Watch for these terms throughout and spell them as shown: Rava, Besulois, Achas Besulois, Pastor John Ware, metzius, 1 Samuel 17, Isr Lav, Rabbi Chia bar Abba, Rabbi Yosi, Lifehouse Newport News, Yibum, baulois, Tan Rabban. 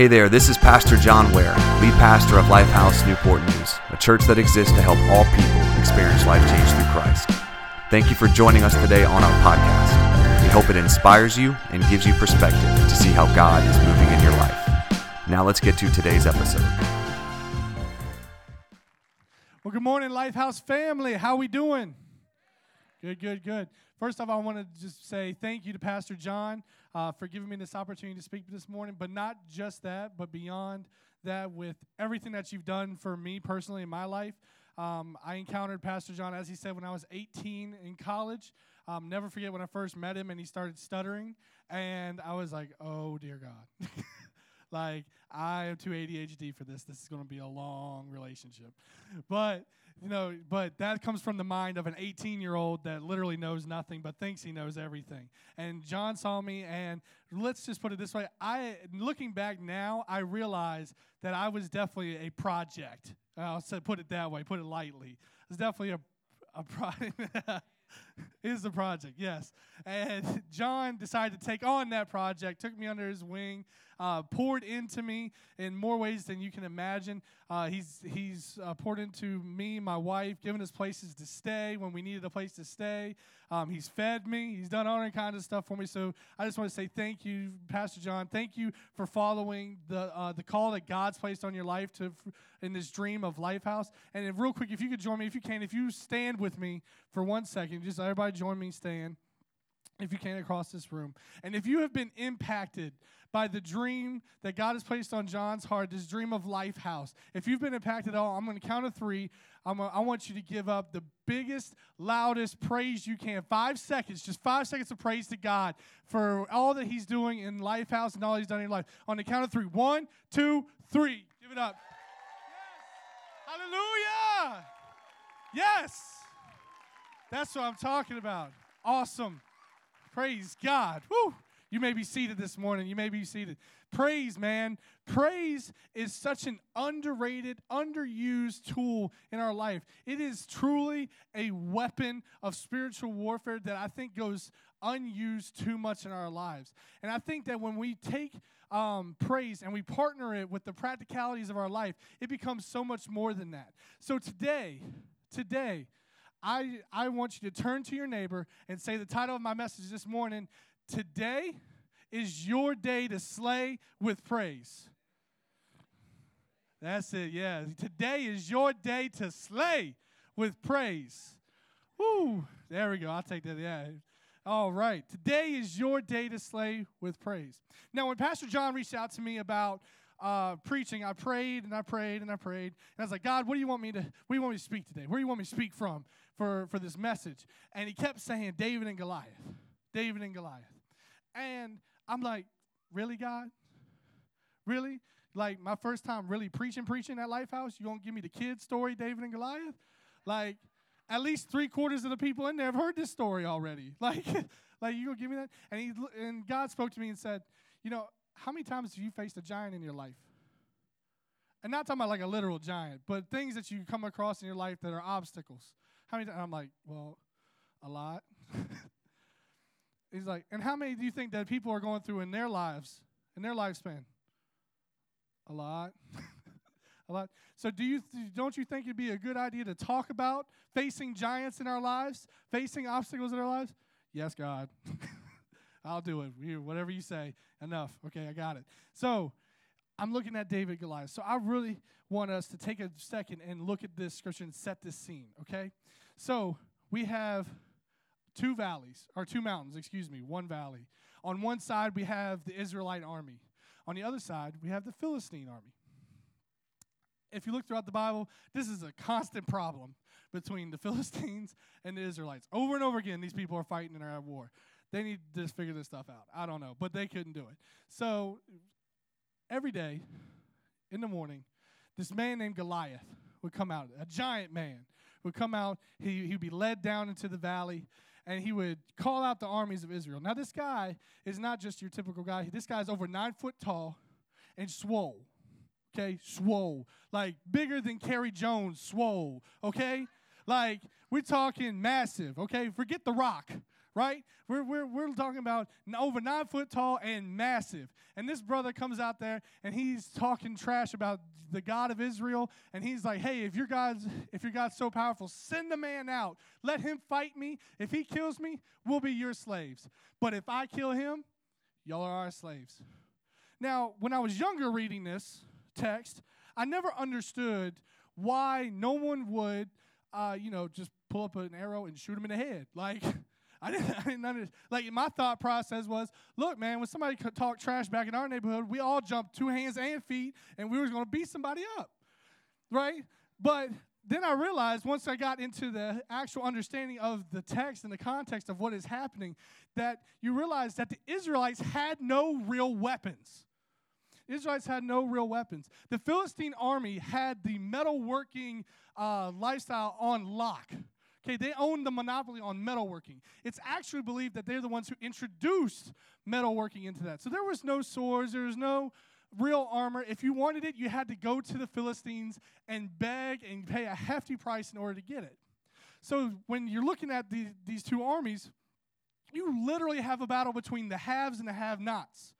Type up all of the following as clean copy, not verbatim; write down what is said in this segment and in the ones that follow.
Hey there, this is Pastor John Ware, lead pastor of Lifehouse Newport News, a church that exists to help all people experience life change through Christ. Thank you for joining us today on our podcast. We hope it inspires you and gives you perspective to see how God is moving in your life. Now let's get to today's episode. Well, good morning, Lifehouse family. How we doing? Good. First off, I want to just say thank you to Pastor John for giving me this opportunity to speak this morning, but not just that, but beyond that, with everything that you've done for me personally in my life. I encountered Pastor John, as he said, when I was 18 in college. Never forget when I first met him and he started stuttering, and I was like, oh, dear God. Like, I am too ADHD for this. This is going to be a long relationship. But that comes from the mind of an 18-year-old that literally knows nothing but thinks he knows everything. And John saw me, and let's just put it this way. Looking back now, I realize that I was definitely a project. I'll say, put it that way, put it lightly. It's definitely a project. Is the project, yes. And John decided to take on that project, took me under his wing, poured into me in more ways than you can imagine. He's poured into me, my wife, given us places to stay when we needed a place to stay. He's fed me. He's done all kinds of stuff for me. So I just want to say thank you, Pastor John. Thank you for following the call that God's placed on your life in this dream of Lifehouse. And then real quick, if you could join me, if you stand with me for 1 second, just everybody join me, stand, if you can, across this room. And if you have been impacted by the dream that God has placed on John's heart, this dream of Lifehouse, if you've been impacted at all, I'm going to count to three. I want you to give up the biggest, loudest praise you can. 5 seconds, just 5 seconds of praise to God for all that he's doing in Lifehouse and all he's done in your life. On the count of three. 1, 2, 3. Give it up. Yes. Hallelujah. Yes. That's what I'm talking about. Awesome. Praise God. Woo. You may be seated this morning. You may be seated. Praise, man. Praise is such an underrated, underused tool in our life. It is truly a weapon of spiritual warfare that I think goes unused too much in our lives. And I think that when we take praise and we partner it with the practicalities of our life, it becomes so much more than that. So today, I want you to turn to your neighbor and say the title of my message this morning, today is your day to slay with praise. That's it, yeah. Today is your day to slay with praise. Woo, there we go. I'll take that, yeah. All right. Today is your day to slay with praise. Now, when Pastor John reached out to me about preaching, I prayed. And I was like, God, what do you want me to speak today? Where do you want me to speak from for this message? And he kept saying, David and Goliath. And I'm like, really, God? Really? Like, my first time really preaching at Lifehouse? You gonna give me the kid story, David and Goliath? Like, at least three-quarters of the people in there have heard this story already. Like you gonna give me that? And God spoke to me and said, how many times have you faced a giant in your life? And not talking about like a literal giant, but things that you come across in your life that are obstacles. How many times? And I'm like, well, a lot. He's like, and how many do you think that people are going through in their lives, in their lifespan? A lot. A lot. So don't you think it'd be a good idea to talk about facing giants in our lives, facing obstacles in our lives? Yes, God. I'll do it. Whatever you say. Enough. Okay, I got it. So I'm looking at David and Goliath. So I really want us to take a second and look at this scripture and set this scene, okay? So we have two mountains, one valley. On one side, we have the Israelite army. On the other side, we have the Philistine army. If you look throughout the Bible, this is a constant problem between the Philistines and the Israelites. Over and over again, these people are fighting and are at war. They need to just figure this stuff out. I don't know, but they couldn't do it. So every day in the morning, this man named Goliath would come out, a giant man would come out. He'd be led down into the valley, and he would call out the armies of Israel. Now, this guy is not just your typical guy. This guy's over 9 foot tall and swole, okay? Swole, like bigger than Kerry Jones, swole, okay? Like, we're talking massive, okay? Forget The Rock. right? We're talking about over 9 foot tall and massive. And this brother comes out there and he's talking trash about the God of Israel. And he's like, hey, if your God's so powerful, send the man out. Let him fight me. If he kills me, we'll be your slaves. But if I kill him, y'all are our slaves. Now, when I was younger reading this text, I never understood why no one would, just pull up an arrow and shoot him in the head. Like, I didn't understand. Like, my thought process was, look, man, when somebody talked trash back in our neighborhood, we all jumped 2 hands and feet, and we were going to beat somebody up, right? But then I realized once I got into the actual understanding of the text and the context of what is happening, that you realize that the Israelites had no real weapons. The Philistine army had the metalworking lifestyle on lock. Okay, they owned the monopoly on metalworking. It's actually believed that they're the ones who introduced metalworking into that. So there was no swords. There was no real armor. If you wanted it, you had to go to the Philistines and beg and pay a hefty price in order to get it. So when you're looking at these two armies, you literally have a battle between the haves and the have-nots.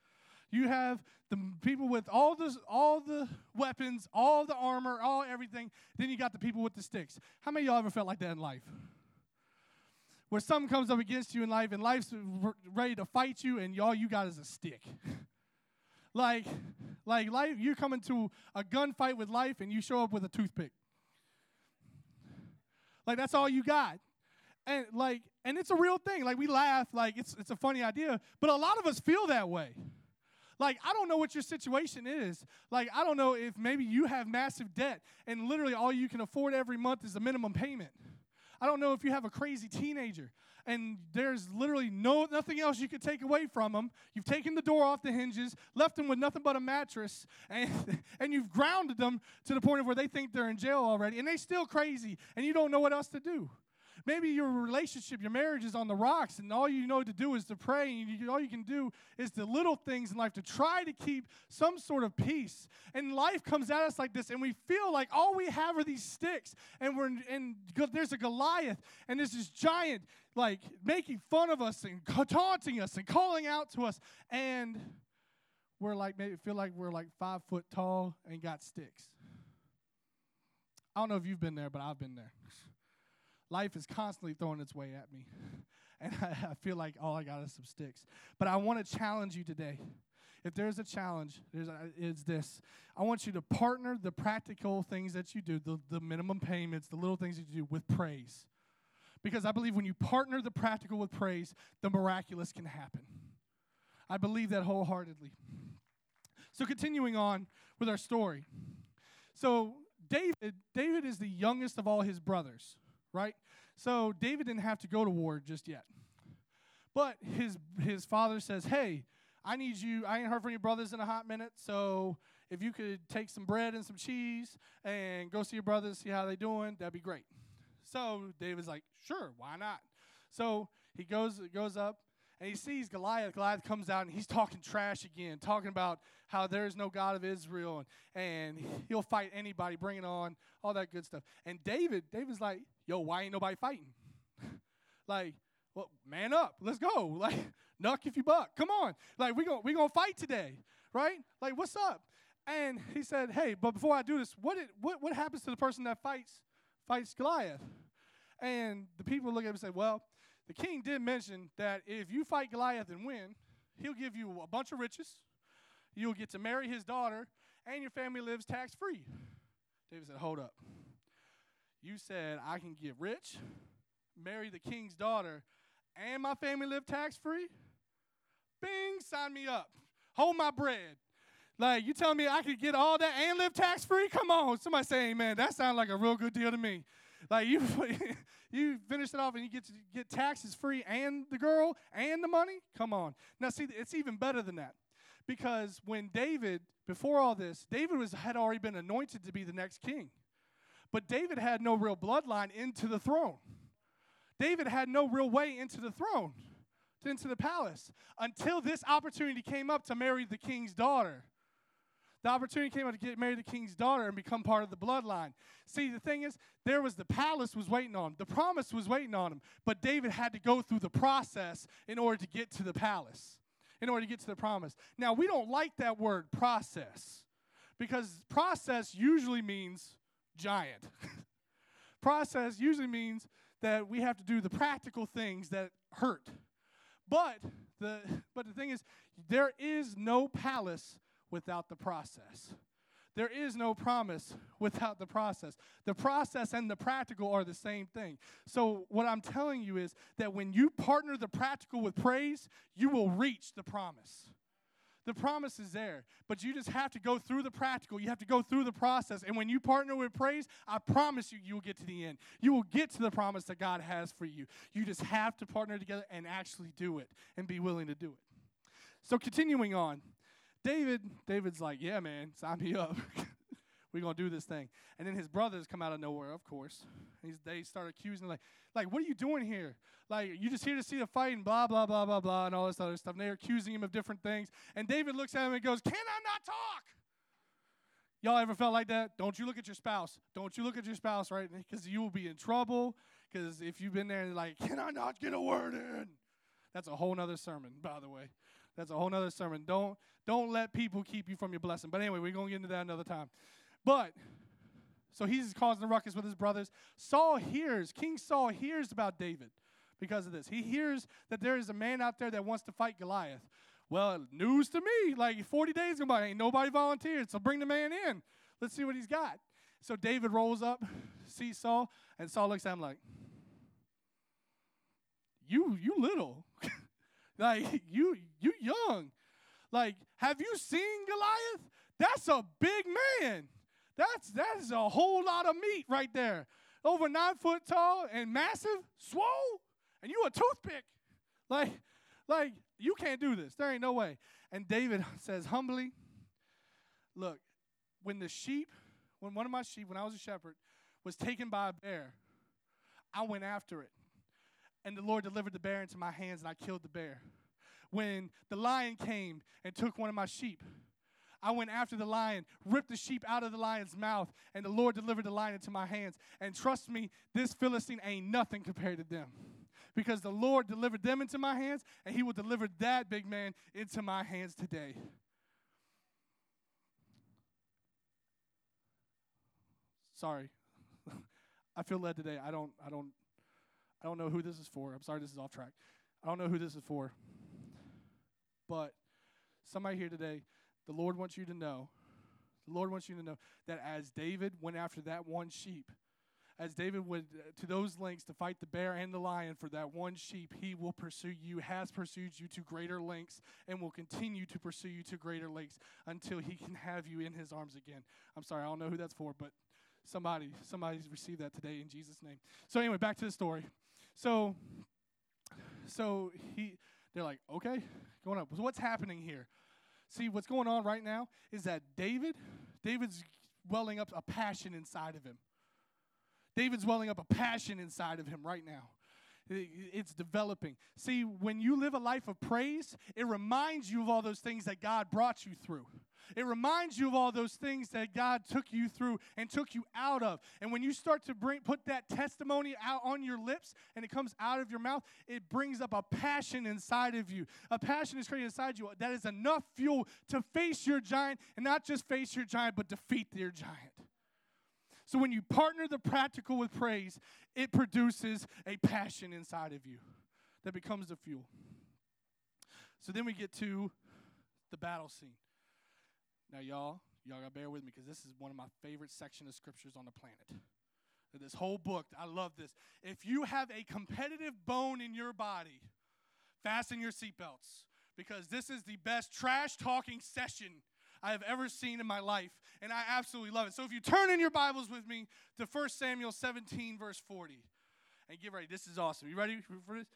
You have the people with all the weapons, all the armor, all everything. Then you got the people with the sticks. How many of y'all ever felt like that in life? Where something comes up against you in life, and life's ready to fight you, and all you got is a stick. Like life, you come into a gunfight with life, and you show up with a toothpick. Like, that's all you got. And like, and it's a real thing. Like, we laugh, like it's a funny idea, but a lot of us feel that way. Like, I don't know what your situation is. Like, I don't know if maybe you have massive debt and literally all you can afford every month is a minimum payment. I don't know if you have a crazy teenager and there's literally nothing else you could take away from them. You've taken the door off the hinges, left them with nothing but a mattress, and you've grounded them to the point of where they think they're in jail already, and they're still crazy, and you don't know what else to do. Maybe your relationship, your marriage is on the rocks, and all you know to do is to pray, and all you can do is the little things in life to try to keep some sort of peace. And life comes at us like this, and we feel like all we have are these sticks, and there's a Goliath, and there's this giant, like, making fun of us and taunting us and calling out to us, and we're like, maybe feel like we're like 5 foot tall and got sticks. I don't know if you've been there, but I've been there. Life is constantly throwing its way at me, and I feel like all I got is some sticks. But I want to challenge you today. If there's a challenge, it's this. I want you to partner the practical things that you do, the minimum payments, the little things that you do, with praise. Because I believe when you partner the practical with praise, the miraculous can happen. I believe that wholeheartedly. So continuing on with our story. So David is the youngest of all his brothers. Right? So David didn't have to go to war just yet. But his father says, hey, I need you. I ain't heard from your brothers in a hot minute, so if you could take some bread and some cheese and go see your brothers, see how they doing, that'd be great. So David's like, sure, why not? So he goes up, and he sees Goliath. Goliath comes out, and he's talking trash again, talking about how there is no God of Israel, and he'll fight anybody, bring it on, all that good stuff. And David's like, yo, why ain't nobody fighting? Like, well, man up. Let's go. Like, knuck if you buck. Come on. Like, we gonna fight today, right? Like, what's up? And he said, hey, but before I do this, what happens to the person that fights Goliath? And the people look at him and say, well, the king did mention that if you fight Goliath and win, he'll give you a bunch of riches, you'll get to marry his daughter, and your family lives tax-free. David said, hold up. You said I can get rich, marry the king's daughter, and my family live tax-free? Bing, sign me up. Hold my bread. Like, you telling me I could get all that and live tax-free? Come on. Somebody say amen. That sounds like a real good deal to me. Like, you finish it off and you get to get taxes free and the girl and the money? Come on. Now, see, it's even better than that. Because when David, before all this, had already been anointed to be the next king. But David had no real bloodline into the throne. David had no real way into the throne, into the palace, until this opportunity came up to marry the king's daughter. The opportunity came up to get married to the king's daughter and become part of the bloodline. See, the thing is, there was the palace was waiting on him. The promise was waiting on him. But David had to go through the process in order to get to the palace, in order to get to the promise. Now, we don't like that word, process, because process usually means giant. Process usually means that we have to do the practical things that hurt. But the thing is, there is no palace without the process. There is no promise without the process. The process and the practical are the same thing. So what I'm telling you is that when you partner the practical with praise, you will reach the promise. The promise is there, but you just have to go through the practical. You have to go through the process. And when you partner with praise, I promise you, you will get to the end. You will get to the promise that God has for you. You just have to partner together and actually do it and be willing to do it. So continuing on, David's like, yeah, man, sign me up. We're going to do this thing. And then his brothers come out of nowhere, of course. They start accusing him, like, what are you doing here? Like, you just here to see the fight and blah, blah, blah, blah, blah, and all this other stuff. And they're accusing him of different things. And David looks at him and goes, can I not talk? Y'all ever felt like that? Don't you look at your spouse. Don't you look at your spouse, right? Because you will be in trouble. Because if you've been there and like, can I not get a word in? That's a whole nother sermon, by the way. That's a whole nother sermon. Don't let people keep you from your blessing. But anyway, we're going to get into that another time. But, so he's causing a ruckus with his brothers. King Saul hears about David because of this. He hears that there is a man out there that wants to fight Goliath. Well, news to me, like 40 days go by, ain't nobody volunteered, so bring the man in. Let's see what he's got. So David rolls up, sees Saul, and Saul looks at him like, you little. Like, you young. Like, have you seen Goliath? That's a big man. That is a whole lot of meat right there. Over 9 foot tall and massive, swole, and you a toothpick. Like you can't do this. There ain't no way. And David says humbly, look, when one of my sheep, when I was a shepherd, was taken by a bear, I went after it. And the Lord delivered the bear into my hands, and I killed the bear. When the lion came and took one of my sheep, I went after the lion, ripped the sheep out of the lion's mouth, and the Lord delivered the lion into my hands. And trust me, this Philistine ain't nothing compared to them, because the Lord delivered them into my hands, and he will deliver that big man into my hands today. Sorry. I feel led today. I don't know who this is for. I'm sorry this is off track. I don't know who this is for. But somebody here today, the Lord wants you to know that as David went after that one sheep, as David went to those lengths to fight the bear and the lion for that one sheep, he will pursue you, has pursued you to greater lengths, and will continue to pursue you to greater lengths until he can have you in his arms again. I'm sorry, I don't know who that's for, but somebody's received that today in Jesus' name. So anyway, back to the story. So they're like, okay, going up. So what's happening here? See, what's going on right now is that David's welling up a passion inside of him. David's welling up a passion inside of him right now. It's developing. See, when you live a life of praise, it reminds you of all those things that God brought you through. It reminds you of all those things that God took you through and took you out of. And when you start to put that testimony out on your lips and it comes out of your mouth, it brings up a passion inside of you. A passion is created inside you that is enough fuel to face your giant, and not just face your giant, but defeat your giant. So when you partner the practical with praise, it produces a passion inside of you that becomes the fuel. So then we get to the battle scene. Now, y'all got to bear with me, because this is one of my favorite sections of scriptures on the planet. This whole book, I love this. If you have a competitive bone in your body, fasten your seatbelts, because this is the best trash-talking session I have ever seen in my life, and I absolutely love it. So if you turn in your Bibles with me to 1 Samuel 17, verse 40, and get ready. This is awesome. You ready for this?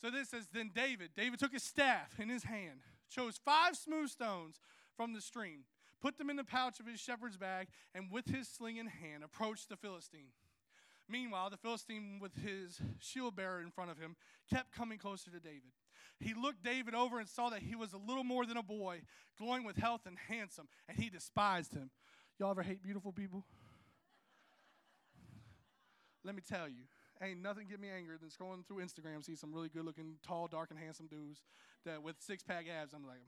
So this says, then David took his staff in his hand, chose 5 smooth stones from the stream, put them in the pouch of his shepherd's bag, and with his sling in hand, approached the Philistine. Meanwhile, the Philistine with his shield bearer in front of him kept coming closer to David. He looked David over and saw that he was a little more than a boy, glowing with health and handsome, and he despised him. Y'all ever hate beautiful people? Let me tell you, ain't nothing get me angrier than scrolling through Instagram, see some really good-looking, tall, dark, and handsome dudes that with six-pack abs. I'm like,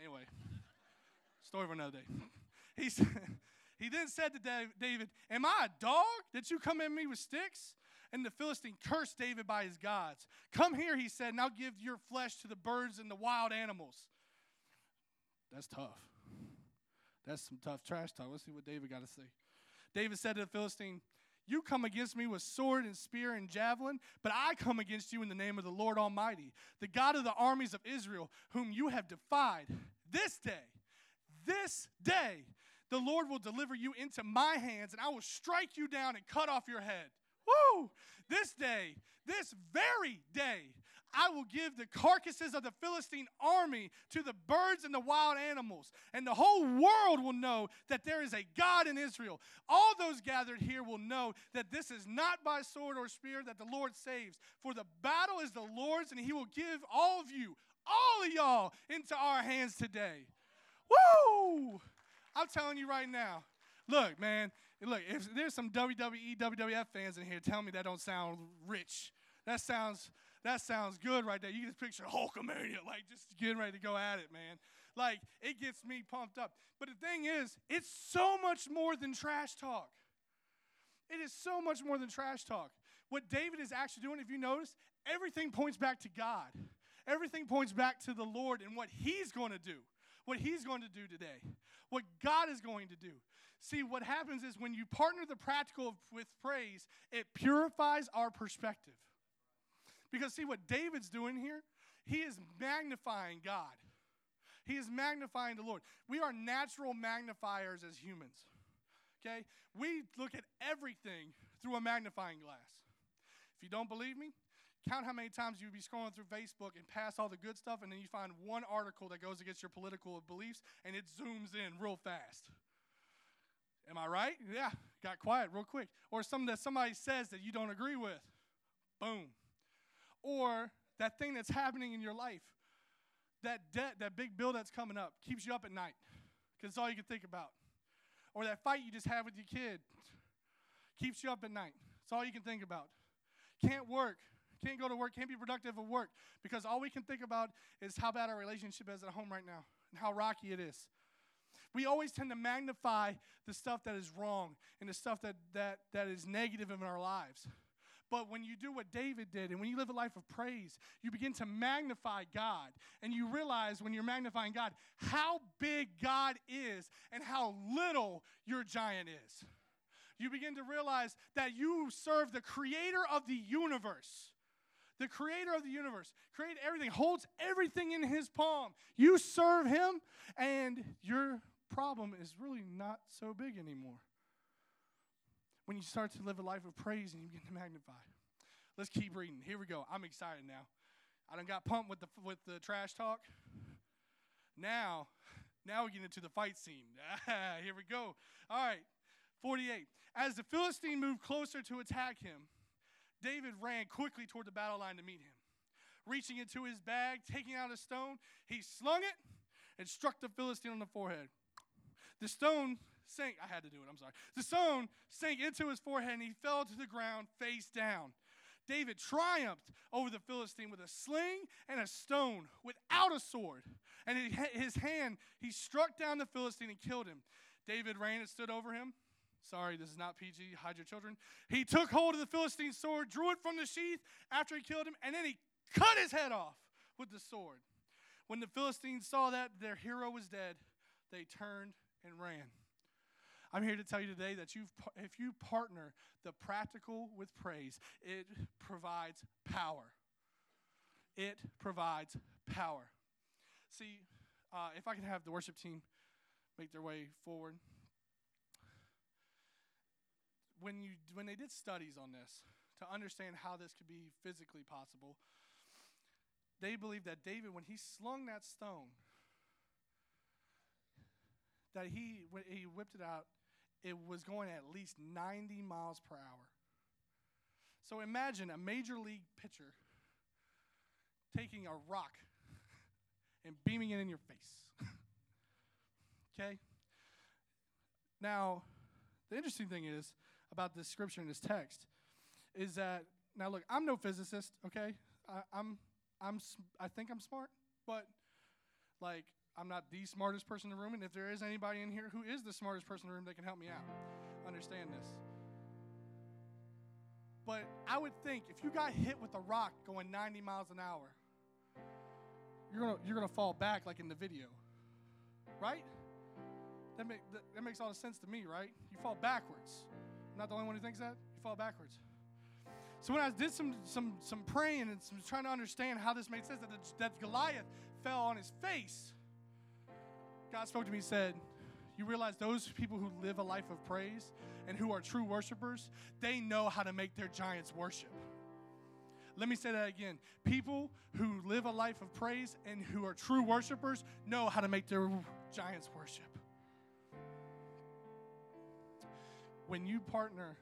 Anyway, story for another day. He then said to David, "Am I a dog that you come at me with sticks?" And the Philistine cursed David by his gods. "Come here," he said, "and I'll give your flesh to the birds and the wild animals." That's tough. That's some tough trash talk. Let's see what David got to say. David said to the Philistine, "You come against me with sword and spear and javelin, but I come against you in the name of the Lord Almighty, the God of the armies of Israel, whom you have defied. This day, the Lord will deliver you into my hands, and I will strike you down and cut off your head. Woo! This very day, I will give the carcasses of the Philistine army to the birds and the wild animals, and the whole world will know that there is a God in Israel. All those gathered here will know that this is not by sword or spear that the Lord saves, for the battle is the Lord's, and he will give all of you, all of y'all, into our hands today." Woo! I'm telling you right now. Look, man. Look, if there's some WWE, WWF fans in here, tell me that don't sound rich. That sounds good right there. You can just picture Hulkamania, like just getting ready to go at it, man. Like, it gets me pumped up. But the thing is, it's so much more than trash talk. It is so much more than trash talk. What David is actually doing, if you notice, everything points back to God. Everything points back to the Lord and what he's going to do. What he's going to do today. What God is going to do. See, what happens is when you partner the practical with praise, it purifies our perspective. Because see, what David's doing here, he is magnifying God. He is magnifying the Lord. We are natural magnifiers as humans, okay? We look at everything through a magnifying glass. If you don't believe me, count how many times you'd be scrolling through Facebook and pass all the good stuff, and then you find one article that goes against your political beliefs, and it zooms in real fast. Am I right? Yeah, got quiet real quick. Or something that somebody says that you don't agree with. Boom. Or that thing that's happening in your life, that debt, that big bill that's coming up, keeps you up at night because it's all you can think about. Or that fight you just had with your kid keeps you up at night. It's all you can think about. Can't work. Can't go to work, can't be productive at work, because all we can think about is how bad our relationship is at home right now and how rocky it is. We always tend to magnify the stuff that is wrong and the stuff that is negative in our lives. But when you do what David did and when you live a life of praise, you begin to magnify God, and you realize when you're magnifying God how big God is and how little your giant is. You begin to realize that you serve the creator of the universe. The creator of the universe, created everything, holds everything in his palm. You serve him, and your problem is really not so big anymore. When you start to live a life of praise and you begin to magnify. Let's keep reading. Here we go. I'm excited now. I done got pumped with the trash talk. Now we get into the fight scene. Here we go. All right, 48. As the Philistine moved closer to attack him, David ran quickly toward the battle line to meet him. Reaching into his bag, taking out a stone, he slung it and struck the Philistine on the forehead. The stone sank. I had to do it. I'm sorry. The stone sank into his forehead, and he fell to the ground face down. David triumphed over the Philistine with a sling and a stone, without a sword. And in his hand, he struck down the Philistine and killed him. David ran and stood over him. Sorry, this is not PG. Hide your children. He took hold of the Philistine's sword, drew it from the sheath after he killed him, and then he cut his head off with the sword. When the Philistines saw that their hero was dead, they turned and ran. I'm here to tell you today that if you partner the practical with praise, it provides power. It provides power. See, if I can have the worship team make their way forward. When they did studies on this to understand how this could be physically possible, they believed that David, when he slung that stone, that he whipped it out, it was going at least 90 miles per hour. So imagine a major league pitcher taking a rock and beaming it in your face. Okay? Now, the interesting thing is about this scripture and this text is that, now look, I'm no physicist, okay? I think I'm smart, but like I'm not the smartest person in the room, and if there is anybody in here who is the smartest person in the room that can help me out, understand this. But I would think if you got hit with a rock going 90 miles an hour, you're gonna fall back like in the video, right? That makes all the sense to me, right? You fall backwards. I'm not the only one who thinks that. You fall backwards. So when I did some praying and some trying to understand how this made sense, that Goliath fell on his face, God spoke to me and said, you realize those people who live a life of praise and who are true worshipers, they know how to make their giants worship. Let me say that again. People who live a life of praise and who are true worshipers know how to make their giants worship. When you partner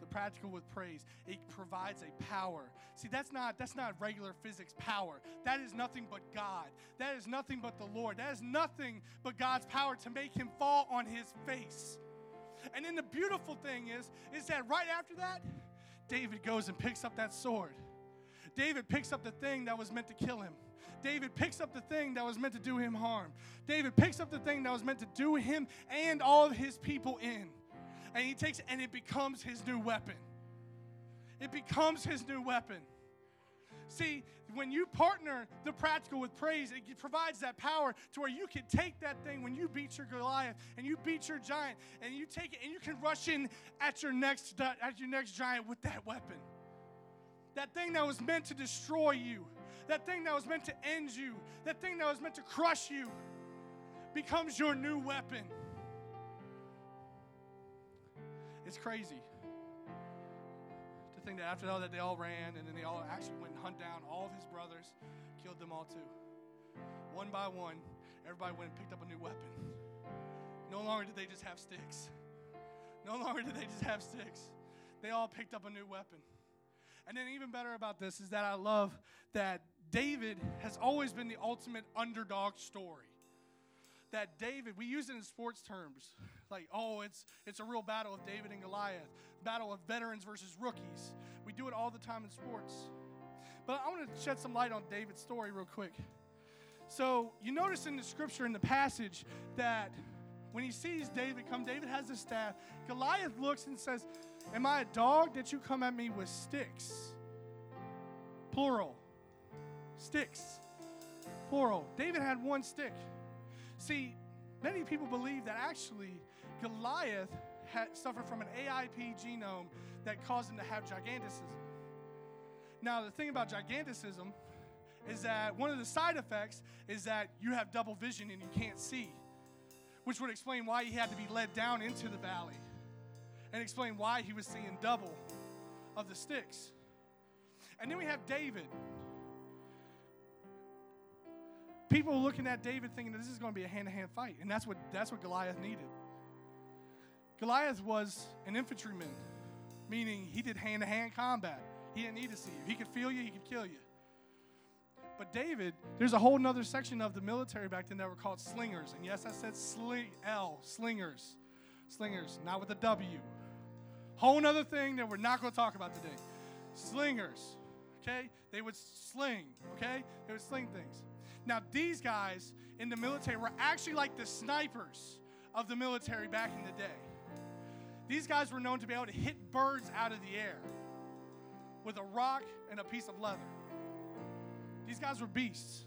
the practical with praise, it provides a power. See, that's not regular physics power. That is nothing but God. That is nothing but the Lord. That is nothing but God's power to make him fall on his face. And then the beautiful thing is that right after that, David goes and picks up that sword. David picks up the thing that was meant to kill him. David picks up the thing that was meant to do him harm. David picks up the thing that was meant to do him and all of his people in. And he takes it, and it becomes his new weapon. It becomes his new weapon. See, when you partner the practical with praise, it provides that power to where you can take that thing when you beat your Goliath and you beat your giant, and you take it and you can rush in at your next giant with that weapon. That thing that was meant to destroy you, that thing that was meant to end you, that thing that was meant to crush you becomes your new weapon. It's crazy to think that after all that they all ran, and then they all actually went and hunt down all of his brothers, killed them all too. One by one, everybody went and picked up a new weapon. No longer did they just have sticks. No longer did they just have sticks. They all picked up a new weapon. And then even better about this is that I love that David has always been the ultimate underdog story. That David, we use it in sports terms, like, oh, it's a real battle of David and Goliath, battle of veterans versus rookies. We do it all the time in sports. But I want to shed some light on David's story real quick. So you notice in the scripture, in the passage, that when he sees David come, David has a staff. Goliath looks and says, am I a dog that you come at me with sticks? Plural. Sticks. Plural. David had one stick. See, many people believe that actually Goliath had suffered from an AIP genome that caused him to have gigantism. Now, the thing about gigantism is that one of the side effects is that you have double vision and you can't see, which would explain why he had to be led down into the valley and explain why he was seeing double of the sticks. And then we have David. People looking at David thinking that this is going to be a hand-to-hand fight, and that's what Goliath needed. Goliath was an infantryman, meaning he did hand-to-hand combat. He didn't need to see you. He could feel you. He could kill you. But David, there's a whole nother section of the military back then that were called slingers, and yes, I said slingers. Slingers, not with a W. Whole nother thing that we're not going to talk about today. Slingers, okay? They would sling, okay? They would sling things. Now, these guys in the military were actually like the snipers of the military back in the day. These guys were known to be able to hit birds out of the air with a rock and a piece of leather. These guys were beasts.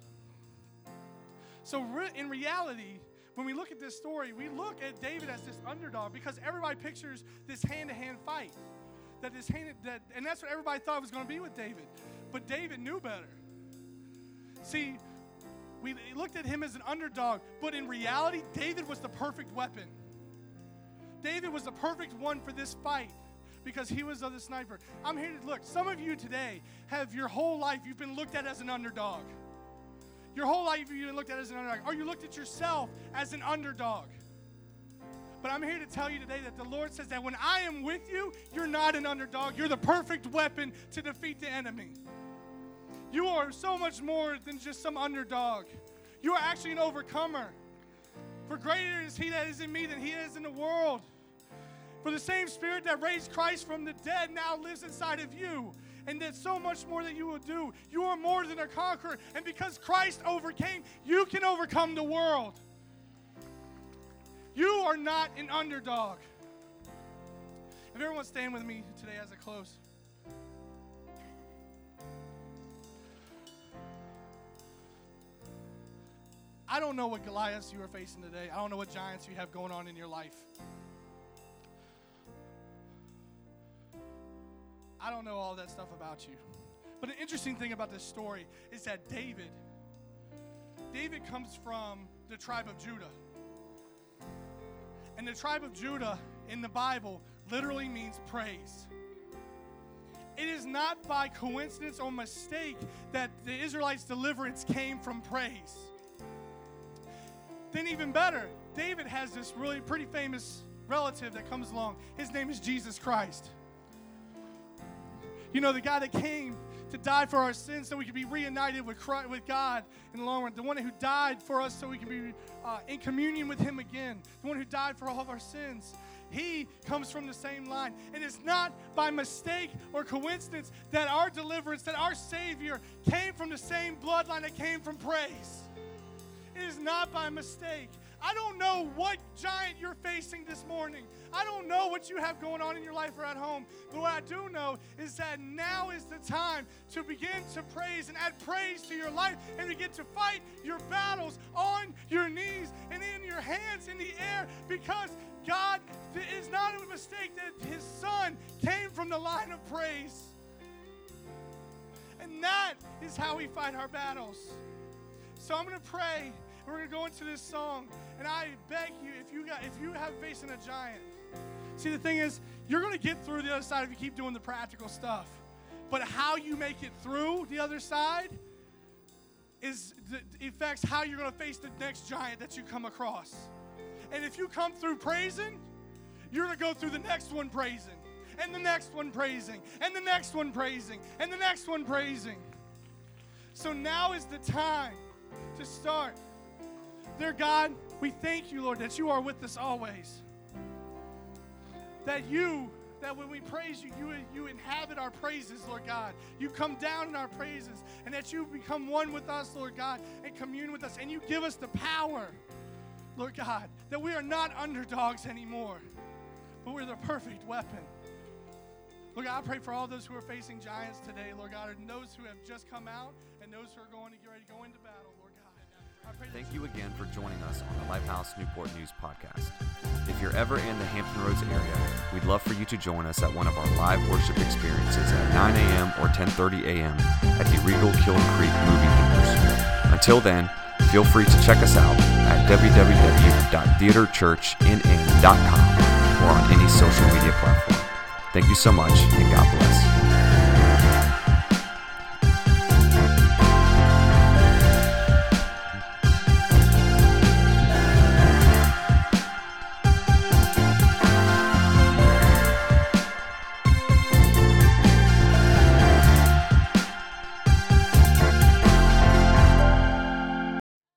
So in reality, when we look at this story, we look at David as this underdog because everybody pictures this hand-to-hand fight. And that's what everybody thought was going to be with David. But David knew better. See, we looked at him as an underdog, but in reality, David was the perfect weapon. David was the perfect one for this fight because he was the sniper. I'm here to look. Some of you today have your whole life, you've been looked at as an underdog. Your whole life you've been looked at as an underdog. Or you looked at yourself as an underdog. But I'm here to tell you today that the Lord says that when I am with you, you're not an underdog. You're the perfect weapon to defeat the enemy. You are so much more than just some underdog. You are actually an overcomer. For greater is he that is in me than he that is in the world. For the same Spirit that raised Christ from the dead now lives inside of you. And that's so much more that you will do. You are more than a conqueror. And because Christ overcame, you can overcome the world. You are not an underdog. If everyone's staying with me today as I close. I don't know what Goliaths you are facing today. I don't know what giants you have going on in your life. I don't know all that stuff about you. But an interesting thing about this story is that David comes from the tribe of Judah. And the tribe of Judah in the Bible literally means praise. It is not by coincidence or mistake that the Israelites' deliverance came from praise. Then even better, David has this really pretty famous relative that comes along. His name is Jesus Christ. You know, the guy that came to die for our sins so we could be reunited with God in the long run. The one who died for us so we can be in communion with him again. The one who died for all of our sins. He comes from the same line. And it's not by mistake or coincidence that our deliverance, that our Savior came from the same bloodline that came from praise. It is not by mistake. I don't know what giant you're facing this morning. I don't know what you have going on in your life or at home. But what I do know is that now is the time to begin to praise and add praise to your life and begin to fight your battles on your knees and in your hands in the air, because God, it is not a mistake that his son came from the line of praise. And that is how we fight our battles. So I'm going to pray. We're going to go into this song. And I beg you, if you have facing a giant, see, the thing is, you're going to get through the other side if you keep doing the practical stuff. But how you make it through the other side affects how you're going to face the next giant that you come across. And if you come through praising, you're going to go through the next one praising, and the next one praising, and the next one praising, and the next one praising. So now is the time to start. Dear God, we thank you, Lord, that you are with us always. That when we praise you, you inhabit our praises, Lord God. You come down in our praises, and that you become one with us, Lord God, and commune with us. And you give us the power, Lord God, that we are not underdogs anymore, but we're the perfect weapon. Lord God, I pray for all those who are facing giants today, Lord God, and those who have just come out and those who are going to get ready to go into battle, Lord God. Thank you again for joining us on the Lifehouse Newport News podcast. If you're ever in the Hampton Roads area, we'd love for you to join us at one of our live worship experiences at 9 a.m. or 10:30 a.m. at the Regal Kiln Creek movie theaters. Until then, feel free to check us out at www.theaterchurchnn.com or on any social media platform. Thank you so much, and God bless.